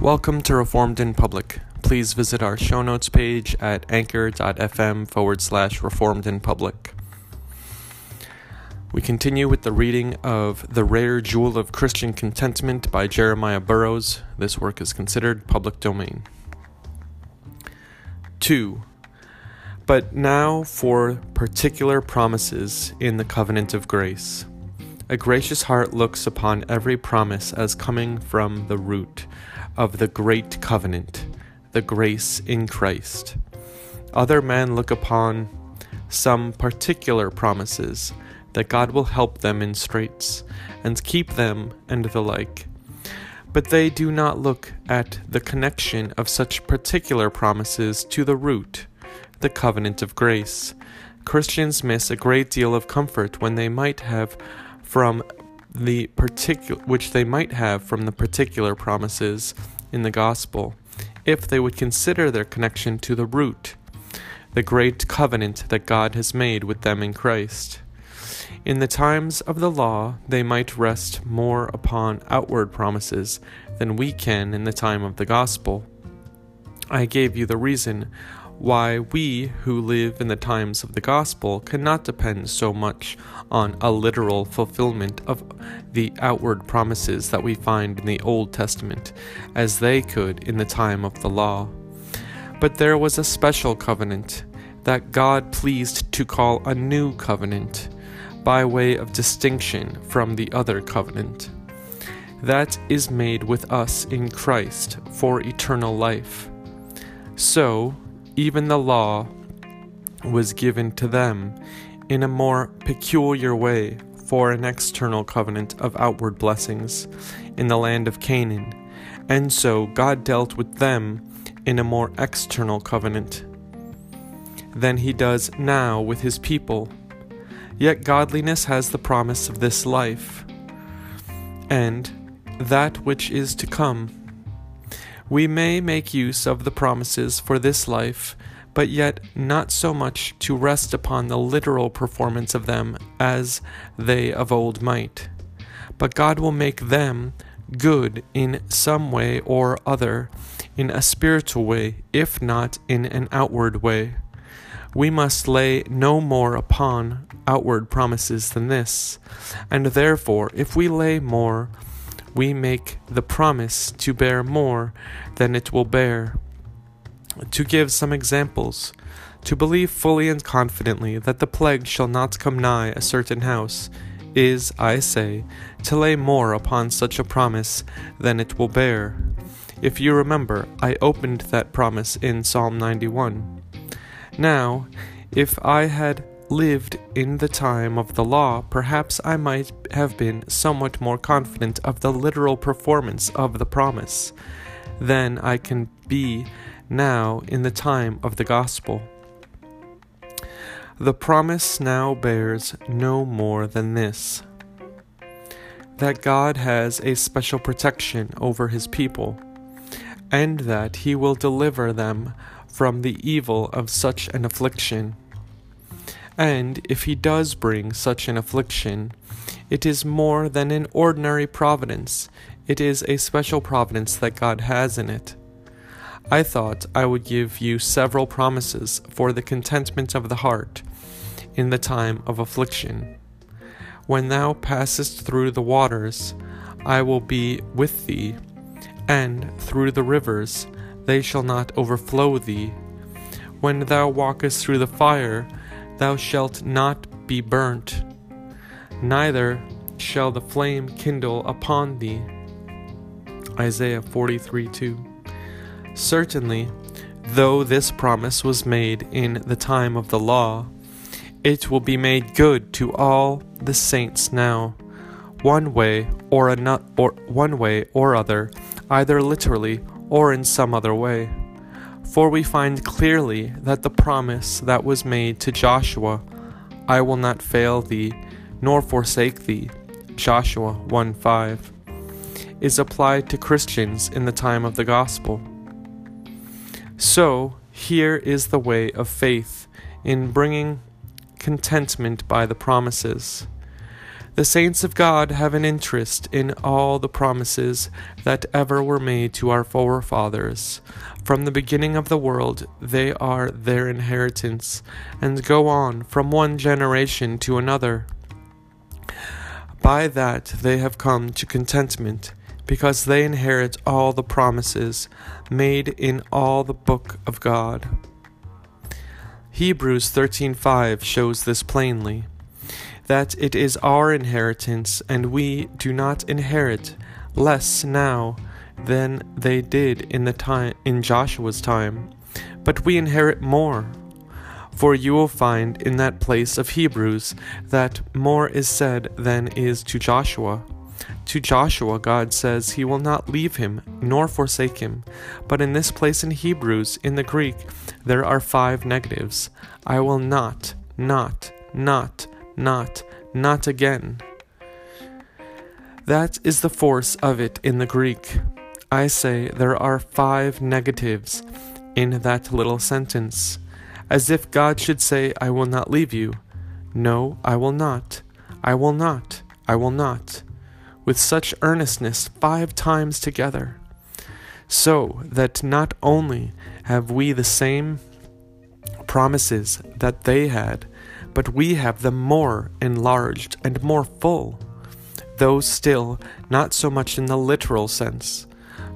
Welcome to Reformed in Public. Please visit our show notes page at anchor.fm/Reformed in Public. We continue with the reading of The Rare Jewel of Christian Contentment by Jeremiah Burroughs. This work is considered public domain. 2. But now for particular promises in the covenant of grace. A gracious heart looks upon every promise as coming from the root of the great covenant, the grace in Christ. Other men look upon some particular promises that God will help them in straits and keep them and the like. But they do not look at the connection of such particular promises to the root, the covenant of grace. Christians miss a great deal of comfort when they might have from the particular promises in the gospel, if they would consider their connection to the root, the great covenant that God has made with them in Christ. In the times of the law, they might rest more upon outward promises than we can in the time of the gospel. I gave you the reason why we who live in the times of the gospel cannot depend so much on a literal fulfillment of the outward promises that we find in the Old Testament as they could in the time of the law. But there was a special covenant that God pleased to call a new covenant by way of distinction from the other covenant. That is made with us in Christ for eternal life. So, even the law was given to them in a more peculiar way for an external covenant of outward blessings in the land of Canaan, and so God dealt with them in a more external covenant than he does now with his people. Yet godliness has the promise of this life and that which is to come. We may make use of the promises for this life, but yet not so much to rest upon the literal performance of them as they of old might. But God will make them good in some way or other, in a spiritual way, if not in an outward way. We must lay no more upon outward promises than this, and therefore, if we lay more, we make the promise to bear more than it will bear. To give some examples, to believe fully and confidently that the plague shall not come nigh a certain house is, I say, to lay more upon such a promise than it will bear. If you remember, I opened that promise in Psalm 91. Now, if I had lived in the time of the law, perhaps I might have been somewhat more confident of the literal performance of the promise than I can be now in the time of the gospel. The promise now bears no more than this, that God has a special protection over his people, and that he will deliver them from the evil of such an affliction. And if he does bring such an affliction, it is more than an ordinary providence. It is a special providence that God has in it. I thought I would give you several promises for the contentment of the heart in the time of affliction. When thou passest through the waters, I will be with thee, and through the rivers, they shall not overflow thee. When thou walkest through the fire, thou shalt not be burnt, neither shall the flame kindle upon thee. Isaiah 43:2. Certainly, though this promise was made in the time of the law, it will be made good to all the saints now, one way or other, either literally or in some other way. For we find clearly that the promise that was made to Joshua, I will not fail thee, nor forsake thee, Joshua 1:5, is applied to Christians in the time of the gospel. So, here is the way of faith in bringing contentment by the promises. The saints of God have an interest in all the promises that ever were made to our forefathers. From the beginning of the world, they are their inheritance, and go on from one generation to another. By that they have come to contentment, because they inherit all the promises made in all the book of God. Hebrews 13:5 shows this plainly, that it is our inheritance, and we do not inherit less now than they did in Joshua's time, but we inherit more. For you will find in that place of Hebrews that more is said than is to Joshua. To Joshua God says he will not leave him nor forsake him, but in this place in Hebrews, in the Greek, there are 5 negatives. I will not again. That is the force of it in the Greek. I say there are 5 negatives in that little sentence, as if God should say, I will not leave you. No, I will not. I will not. I will not. With such earnestness 5 times together. So that not only have we the same promises that they had, but we have them more enlarged and more full, though still not so much in the literal sense,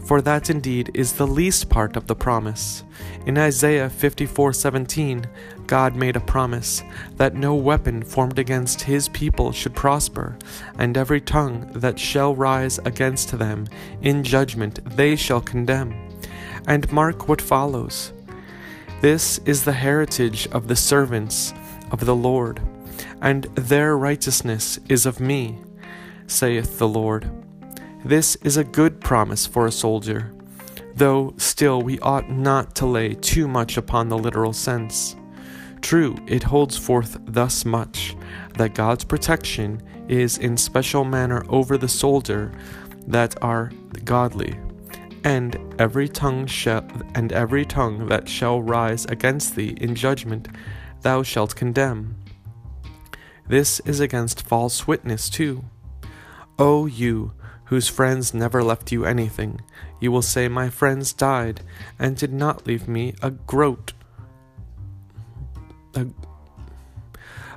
for that indeed is the least part of the promise. In Isaiah 54:17, God made a promise that no weapon formed against his people should prosper, and every tongue that shall rise against them in judgment they shall condemn. And mark what follows. This is the heritage of the servants of the Lord, and their righteousness is of me, saith the Lord. This is a good promise for a soldier, though still we ought not to lay too much upon the literal sense. True, it holds forth thus much, that God's protection is in special manner over the soldier that are godly, and every tongue that shall rise against thee in judgment thou shalt condemn. This is against false witness too. O you, whose friends never left you anything, you will say, my friends died and did not leave me a groat.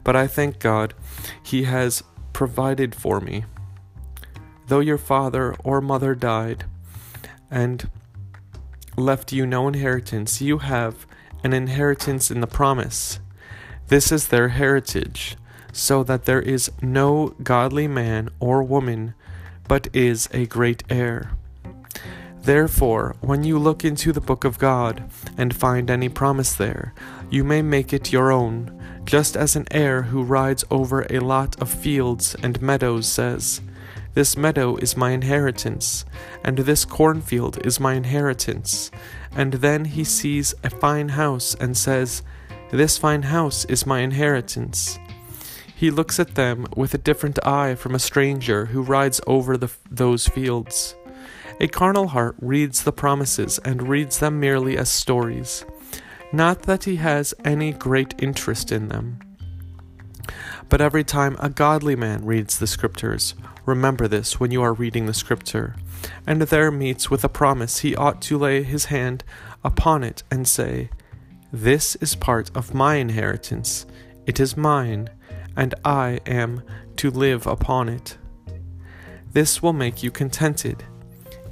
But I thank God he has provided for me. Though your father or mother died and left you no inheritance, you have an inheritance in the promise. This is their heritage, so that there is no godly man or woman, but is a great heir. Therefore, when you look into the book of God and find any promise there, you may make it your own, just as an heir who rides over a lot of fields and meadows says, this meadow is my inheritance, and this cornfield is my inheritance. And then he sees a fine house and says, this fine house is my inheritance. He looks at them with a different eye from a stranger who rides over those fields. A carnal heart reads the promises and reads them merely as stories, not that he has any great interest in them. But every time a godly man reads the scriptures, remember this when you are reading the scripture, and there meets with a promise, he ought to lay his hand upon it and say, this is part of my inheritance, it is mine, and I am to live upon it. This will make you contented.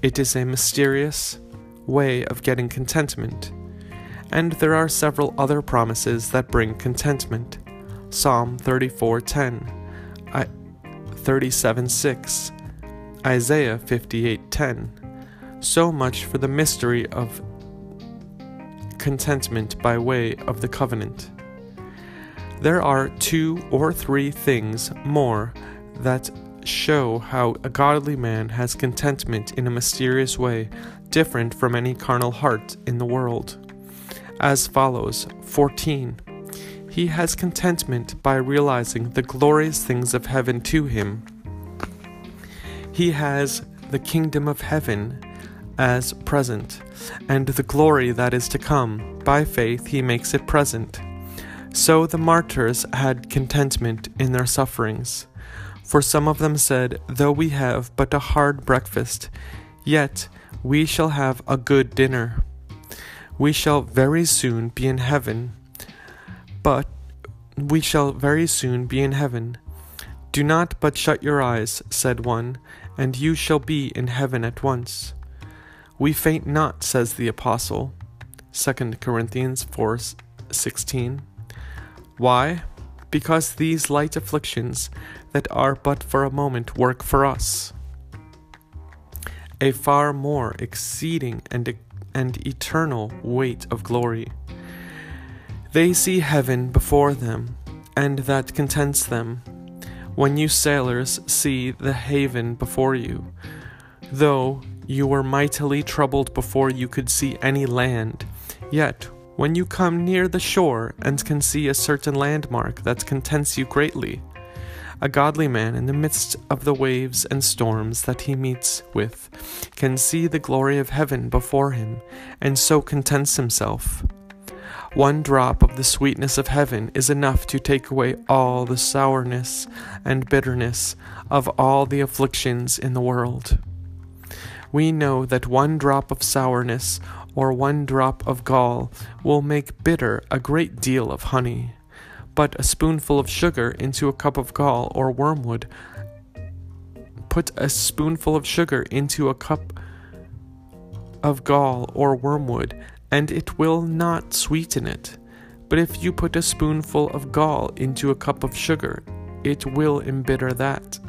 It is a mysterious way of getting contentment. And there are several other promises that bring contentment. Psalm 34:10, 37:6, Isaiah 58:10. So much for the mystery of contentment by way of the covenant. There are 2 or 3 things more that show how a godly man has contentment in a mysterious way, different from any carnal heart in the world. As follows, 14. He has contentment by realizing the glorious things of heaven to him. He has the kingdom of heaven as present, and the glory that is to come. By faith he makes it present. So the martyrs had contentment in their sufferings, For some of them said, though we have but a hard breakfast, yet we shall have a good dinner. We shall very soon be in heaven. Do not but shut your eyes, said one, and you shall be in heaven at once. We faint not, says the apostle. 2 Corinthians 4:16. Why? Because these light afflictions that are but for a moment work for us a far more exceeding and eternal weight of glory. They see heaven before them, and that contents them, when you sailors see the haven before you, though you were mightily troubled before you could see any land, yet when you come near the shore and can see a certain landmark, that contents you greatly. A godly man in the midst of the waves and storms that he meets with can see the glory of heaven before him, and so contents himself. One drop of the sweetness of heaven is enough to take away all the sourness and bitterness of all the afflictions in the world. We know that one drop of sourness or one drop of gall will make bitter a great deal of honey, but a spoonful of sugar into a cup of gall or wormwood. Put a spoonful of sugar into a cup of gall or wormwood, and it will not sweeten it. But if you put a spoonful of gall into a cup of sugar, it will embitter that.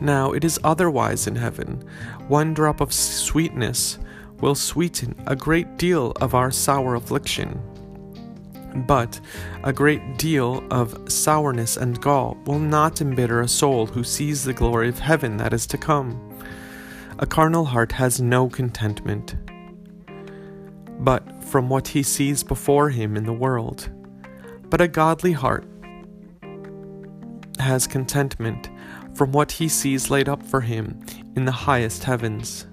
Now it is otherwise in heaven. One drop of sweetness will sweeten a great deal of our sour affliction, but a great deal of sourness and gall will not embitter a soul who sees the glory of heaven that is to come. A carnal heart has no contentment, but from what he sees before him in the world. But a godly heart has contentment from what he sees laid up for him in the highest heavens.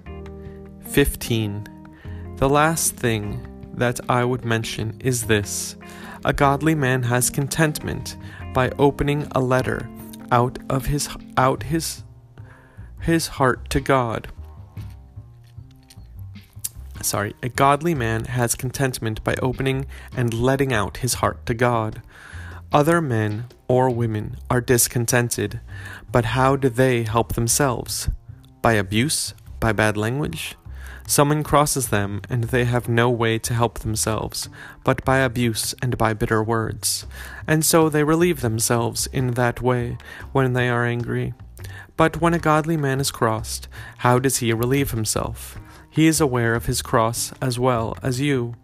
15. The last thing that I would mention is this: a godly man has contentment by opening a letter out his heart to God. A godly man has contentment by opening and letting out his heart to God. Other men or women are discontented, but how do they help themselves? By abuse? By bad language? Someone crosses them, and they have no way to help themselves, but by abuse and by bitter words. And so they relieve themselves in that way when they are angry. But when a godly man is crossed, how does he relieve himself? He is aware of his cross as well as you,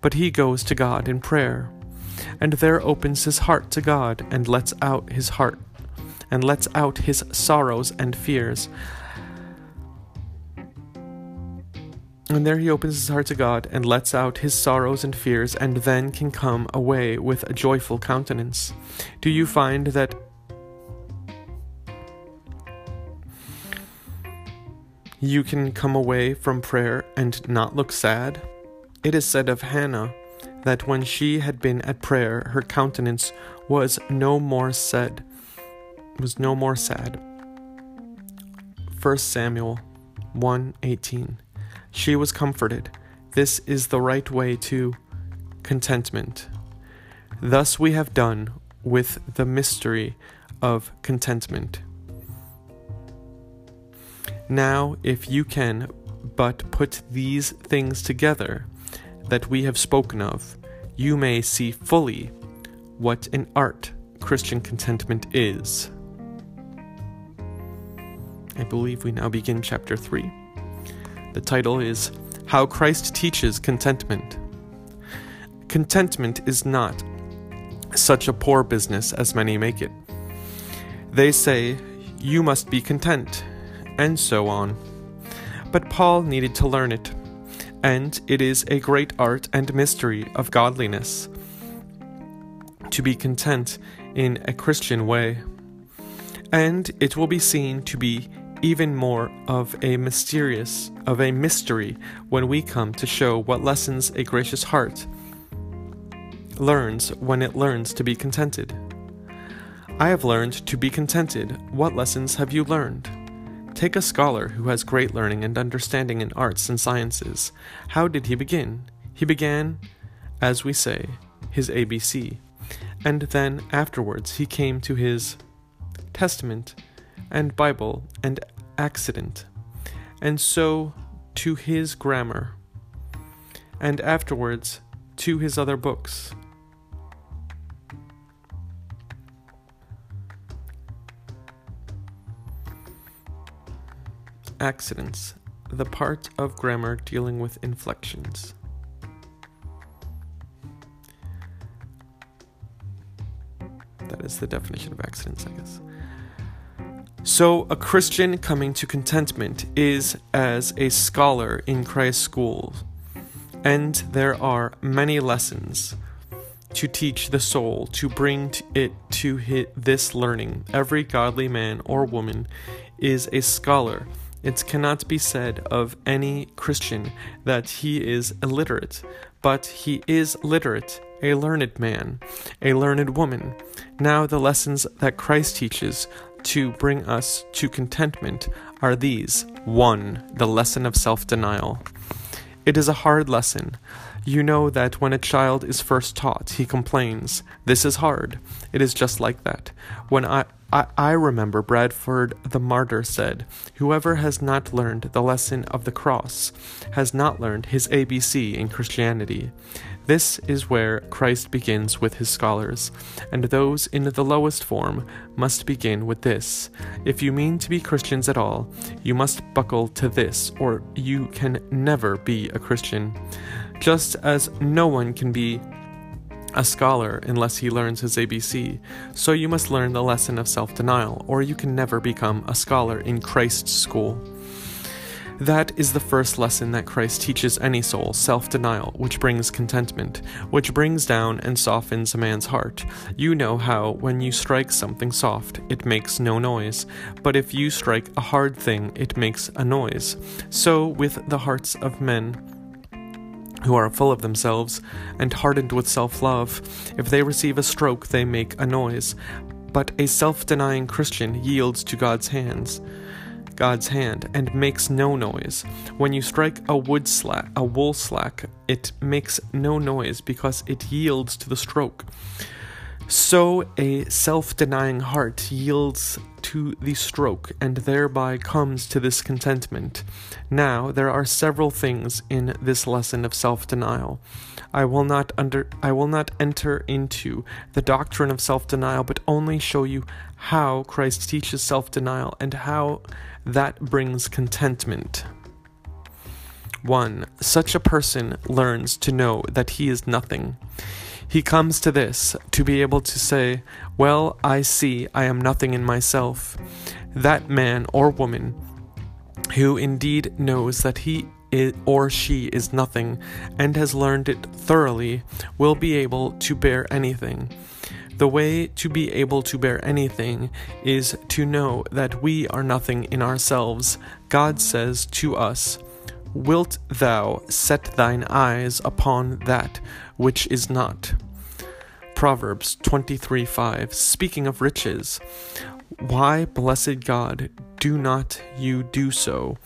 but he goes to God in prayer, and there opens his heart to God and lets out his sorrows and fears. And there he opens his heart to God and lets out his sorrows and fears, and then can come away with a joyful countenance. Do you find that you can come away from prayer and not look sad? It is said of Hannah that when she had been at prayer, her countenance was no more sad. 1 Samuel 1:18. She was comforted. This is the right way to contentment. Thus we have done with the mystery of contentment. Now, if you can but put these things together that we have spoken of, you may see fully what an art Christian contentment is. I believe we now begin chapter 3. The title is How Christ Teaches Contentment. Contentment is not such a poor business as many make it. They say, you must be content, and so on. But Paul needed to learn it, and it is a great art and mystery of godliness to be content in a Christian way. And it will be seen to be even more of a mystery when we come to show what lessons a gracious heart learns when it learns to be contented. I have learned to be contented. What lessons have you learned? Take a scholar who has great learning and understanding in arts and sciences. How did he begin? He began, as we say, his ABC, and then afterwards he came to his Testament and Bible and accident, and so to his grammar, and afterwards to his other books. Accidents, the part of grammar dealing with inflections. That is the definition of accidents, I guess. So, a Christian coming to contentment is as a scholar in Christ's school, and there are many lessons to teach the soul, to bring it to this learning. Every godly man or woman is a scholar. It cannot be said of any Christian that he is illiterate, but he is literate, a learned man, a learned woman. Now the lessons that Christ teaches to bring us to contentment are these. 1. The lesson of self-denial. It is a hard lesson. You know that when a child is first taught, he complains, "This is hard." It is just like that. When I remember Bradford the martyr said, "Whoever has not learned the lesson of the cross has not learned his ABC in Christianity." This is where Christ begins with his scholars, and those in the lowest form must begin with this. If you mean to be Christians at all, you must buckle to this, or you can never be a Christian. Just as no one can be a scholar unless he learns his ABC, so you must learn the lesson of self-denial, or you can never become a scholar in Christ's school. That is the first lesson that Christ teaches any soul, self-denial, which brings contentment, which brings down and softens a man's heart. You know how, when you strike something soft, it makes no noise, but if you strike a hard thing, it makes a noise. So with the hearts of men who are full of themselves and hardened with self-love, if they receive a stroke, they make a noise. But a self-denying Christian yields to God's hand and makes no noise. When you strike a wool slack, it makes no noise because it yields to the stroke. So a self-denying heart yields to the stroke and thereby comes to this contentment. Now there are several things in this lesson of self-denial. I will not enter into the doctrine of self-denial, but only show you how Christ teaches self-denial and how that brings contentment. 1. Such a person learns to know that he is nothing. He comes to this, to be able to say, "Well, I see I am nothing in myself." That man or woman who indeed knows that he or she is nothing and has learned it thoroughly will be able to bear anything. The way to be able to bear anything is to know that we are nothing in ourselves. God says to us, "Wilt thou set thine eyes upon that which is not?" Proverbs 23:5. Speaking of riches, "Why, blessed God, do not you do so?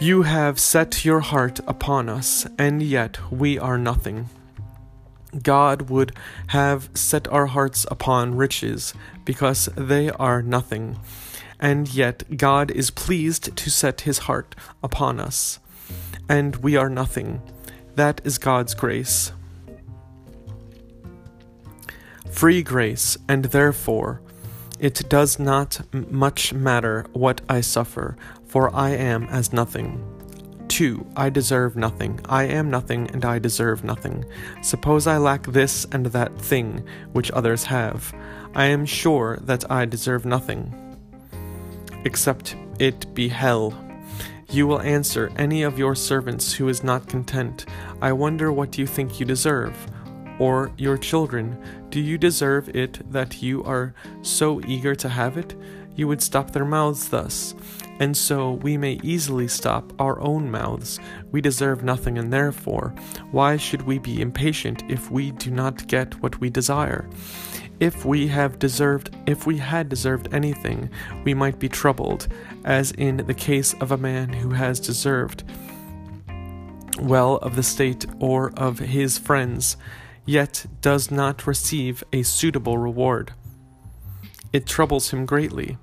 You have set your heart upon us, and yet we are nothing." God would have set our hearts upon riches, because they are nothing. And yet God is pleased to set his heart upon us, and we are nothing. That is God's grace. Free grace, and therefore it does not much matter what I suffer, for I am as nothing. 2. I deserve nothing. I am nothing and I deserve nothing. Suppose I lack this and that thing which others have. I am sure that I deserve nothing, except it be hell. You will answer any of your servants who is not content, "I wonder what you think you deserve." Or your children, "Do you deserve it that you are so eager to have it?" You would stop their mouths thus, and so we may easily stop our own mouths. We deserve nothing, and therefore, why should we be impatient if we do not get what we desire? If we had deserved anything, we might be troubled, as in the case of a man who has deserved well of the state or of his friends, yet does not receive a suitable reward. It troubles him greatly.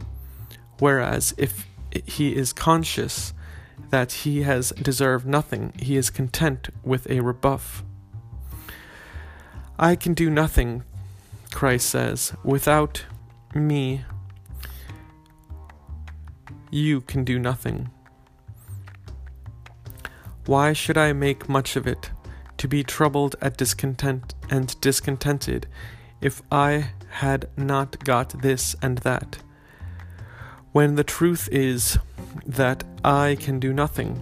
Whereas if he is conscious that he has deserved nothing, he is content with a rebuff. I can do nothing, Christ says. Without me, you can do nothing. Why should I make much of it, to be troubled at discontent and discontented, if I had not got this and that? When the truth is that I can do nothing.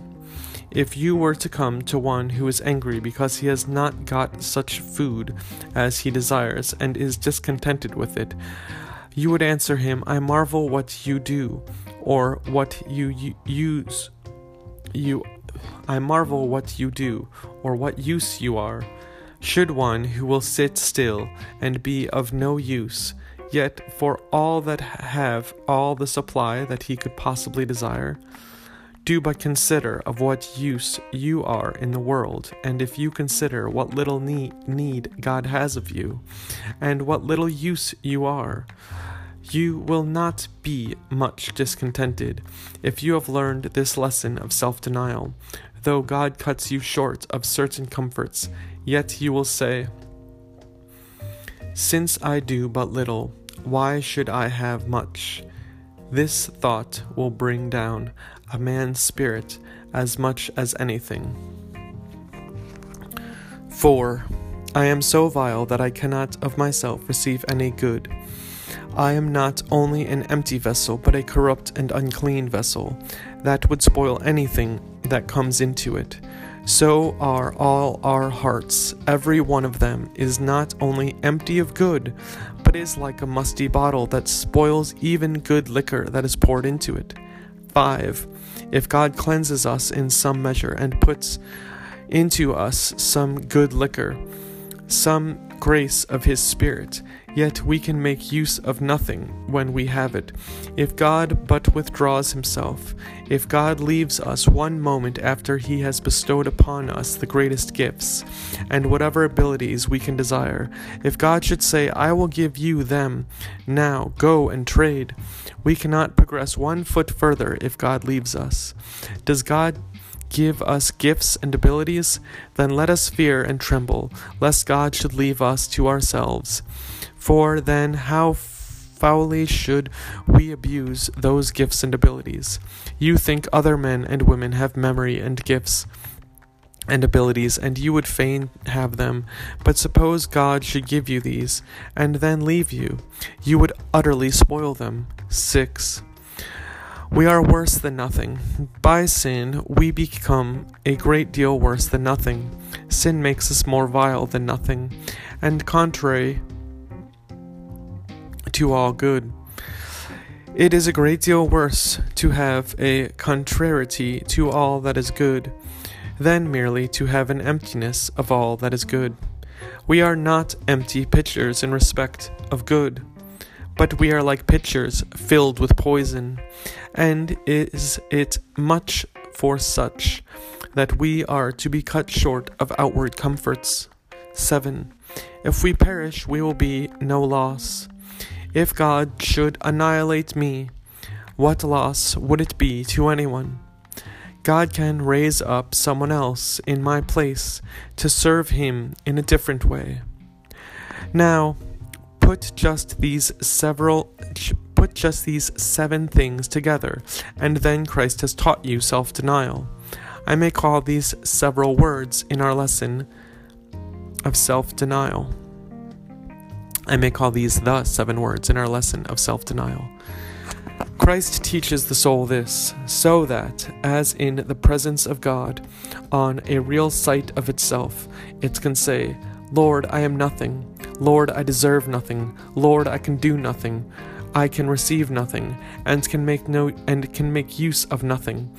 If you were to come to one who is angry because he has not got such food as he desires and is discontented with it, you would answer him, I marvel what you do, or what you use. I marvel what you do, or what use you are. Should one who will sit still and be of no use, yet for all that have all the supply that he could possibly desire, do but consider of what use you are in the world, and if you consider what little need God has of you, and what little use you are, you will not be much discontented, if you have learned this lesson of self-denial. Though God cuts you short of certain comforts, yet you will say, since I do but little, why should I have much? This thought will bring down a man's spirit as much as anything. For I am so vile that I cannot of myself receive any good. I am not only an empty vessel, but a corrupt and unclean vessel, that would spoil anything that comes into it. So are all our hearts, every one of them is not only empty of good, but is like a musty bottle that spoils even good liquor that is poured into it. 5. If God cleanses us in some measure and puts into us some good liquor, some grace of His Spirit, yet we can make use of nothing when we have it. If God but withdraws Himself, if God leaves us one moment after He has bestowed upon us the greatest gifts, and whatever abilities we can desire, if God should say, I will give you them, now go and trade, we cannot progress one foot further if God leaves us. Does God give us gifts and abilities? Then let us fear and tremble, lest God should leave us to ourselves. For then how foully should we abuse those gifts and abilities? You think other men and women have memory and gifts and abilities, and you would fain have them, but suppose God should give you these, and then leave you, you would utterly spoil them. 6. We are worse than nothing. By sin, we become a great deal worse than nothing. Sin makes us more vile than nothing, and contrary to all good. It is a great deal worse to have a contrariety to all that is good, than merely to have an emptiness of all that is good. We are not empty pitchers in respect of good, but we are like pitchers filled with poison, and is it much for such that we are to be cut short of outward comforts. 7. If we perish, we will be no loss. If God should annihilate me, what loss would it be to anyone? God can raise up someone else in my place to serve Him in a different way. Now, put just these seven things together, and then Christ has taught you self-denial. I may call these several words in our lesson of self-denial. I may call these the 7 words in our lesson of self-denial. Christ teaches the soul this, so that, as in the presence of God, on a real sight of itself, it can say, Lord, I am nothing. Lord, I deserve nothing. Lord, I can do nothing. I can receive nothing, and can make use of nothing.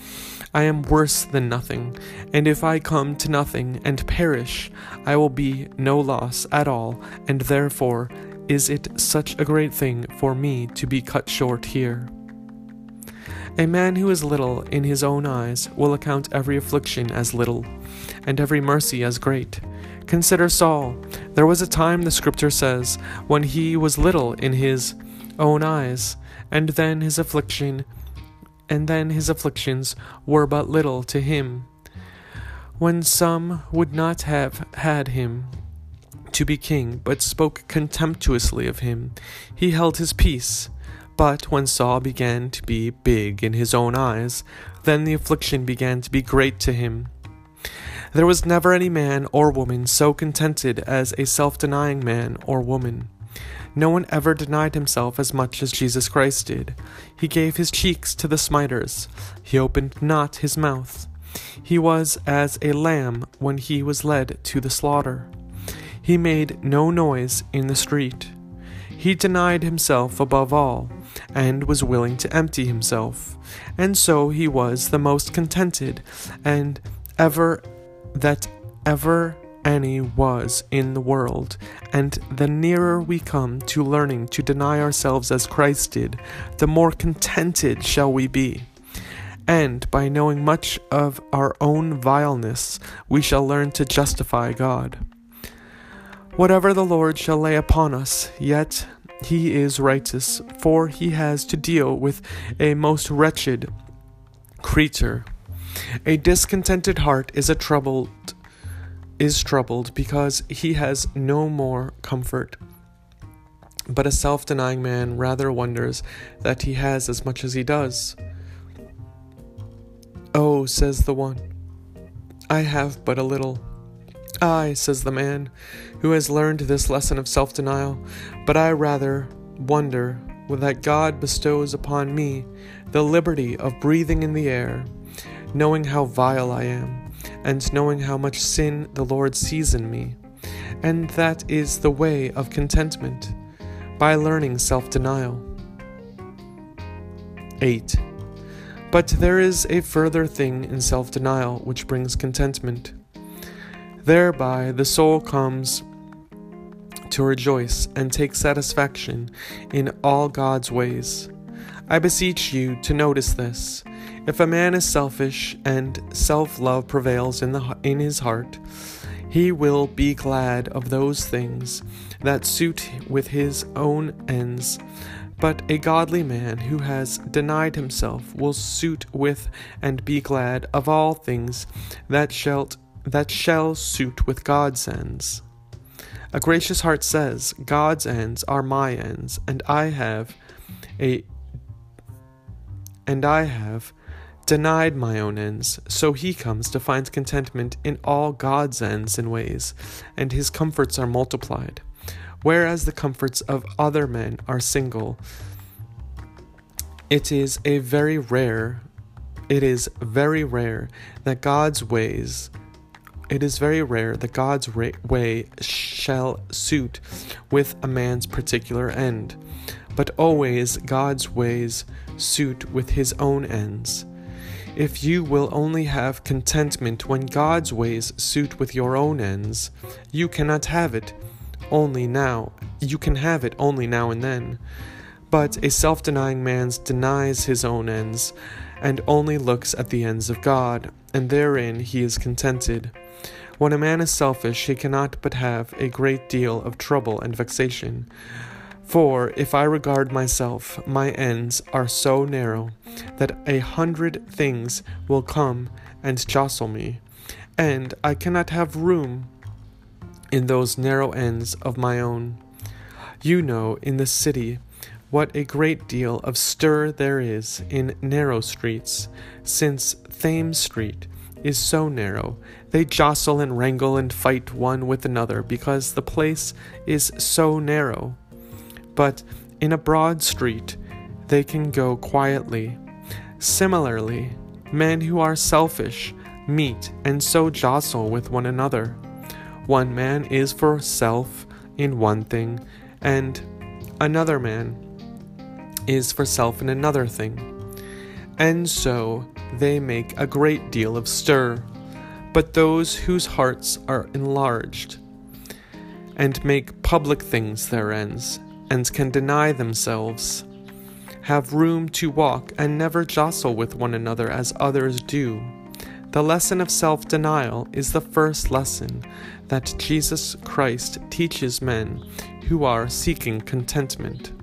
I am worse than nothing, and if I come to nothing and perish, I will be no loss at all, and therefore Is it such a great thing for me to be cut short here? A man who is little in his own eyes will account every affliction as little, and every mercy as great. Consider Saul. There was a time, the scripture says, when he was little in his own eyes, and then his afflictions were but little to him, when some would not have had him to be king, but spoke contemptuously of him. He held his peace. But when Saul began to be big in his own eyes, then the affliction began to be great to him. There was never any man or woman so contented as a self-denying man or woman. No one ever denied himself as much as Jesus Christ did. He gave his cheeks to the smiters. He opened not his mouth. He was as a lamb when he was led to the slaughter. He made no noise in the street. He denied himself above all, and was willing to empty himself, and so he was the most contented and ever any was in the world. And the nearer we come to learning to deny ourselves as Christ did, the more contented shall we be. And by knowing much of our own vileness, we shall learn to justify God. Whatever the Lord shall lay upon us, yet he is righteous, for he has to deal with a most wretched creature. A discontented heart is troubled because he has no more comfort. But a self-denying man rather wonders that he has as much as he does. "Oh," says the one, "I have but a little." "Aye," says the man who has learned this lesson of self-denial, "but I rather wonder that God bestows upon me the liberty of breathing in the air, knowing how vile I am, and knowing how much sin the Lord sees in me." And that is the way of contentment, by learning self-denial. 8. But there is a further thing in self-denial which brings contentment. Thereby the soul comes to rejoice and take satisfaction in all God's ways. I beseech you to notice this. If a man is selfish and self-love prevails in his heart, he will be glad of those things that suit with his own ends. But a godly man who has denied himself will suit with and be glad of all things that shall suit with God's ends. A gracious heart says, "God's ends are my ends, and I have denied my own ends." So he comes to find contentment in all God's ends and ways, and his comforts are multiplied, whereas the comforts of other men are single. It is very rare that God's way shall suit with a man's particular end, but always God's ways suit with his own ends. If you will only have contentment when God's ways suit with your own ends, you cannot have it only now. You can have it only now and then. But a self-denying man denies his own ends, and only looks at the ends of God, and therein he is contented. When a man is selfish, he cannot but have a great deal of trouble and vexation. For if I regard myself, my ends are so narrow that 100 things will come and jostle me, and I cannot have room in those narrow ends of my own. You know, in the city, what a great deal of stir there is in narrow streets, since Thames Street is so narrow. They jostle and wrangle and fight one with another because the place is so narrow. But in a broad street, they can go quietly. Similarly, men who are selfish meet and so jostle with one another. One man is for self in one thing, and another man is for self in another thing, and so they make a great deal of stir. But those whose hearts are enlarged and make public things their ends, and can deny themselves, have room to walk, and never jostle with one another as others do. The lesson of self-denial is the first lesson that Jesus Christ teaches men who are seeking contentment.